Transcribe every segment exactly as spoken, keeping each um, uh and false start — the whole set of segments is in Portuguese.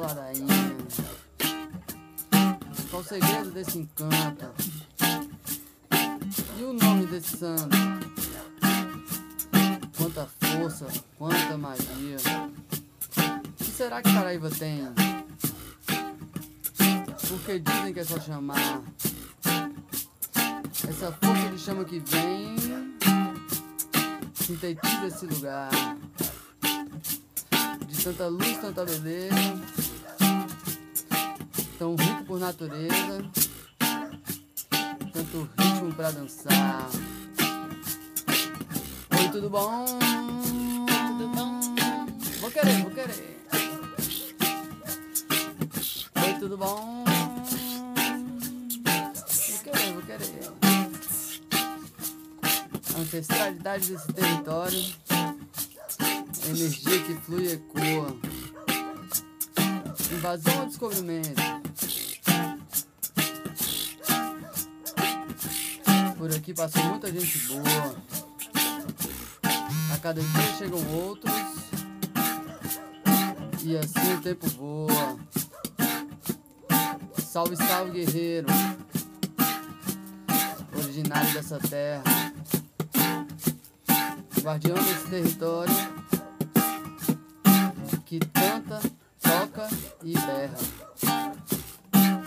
nossa ladainha. Qual o segredo desse encanto? E o nome desse santo? Quanta força, quanta magia. O que será que Paraíba tem? Porque dizem que é só chamar. Essa força que chama que vem sintetiza esse lugar. De tanta luz, tanta beleza, tão rico por natureza, tanto ritmo pra dançar. Oi, tudo bom? Tudo bom? Vou querer, vou querer. Oi, tudo bom? Vou querer, vou querer. A ancestralidade desse território, a energia que flui e ecoa. Invasão ou descobrimento? Por aqui passou muita gente boa. A cada dia chegam outros, e assim o tempo voa. Salve, salve, guerreiro, originário dessa terra, guardião desse território que canta, toca e berra.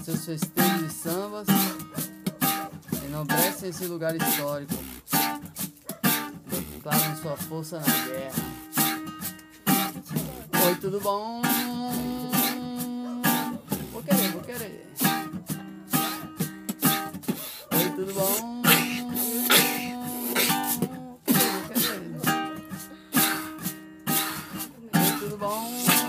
Seus festejos e sambas enobrecem esse lugar histórico, declaram sua força na guerra. Oi, tudo bom? Vou querer, vou querer. Oi, tudo bom? Tudo bom?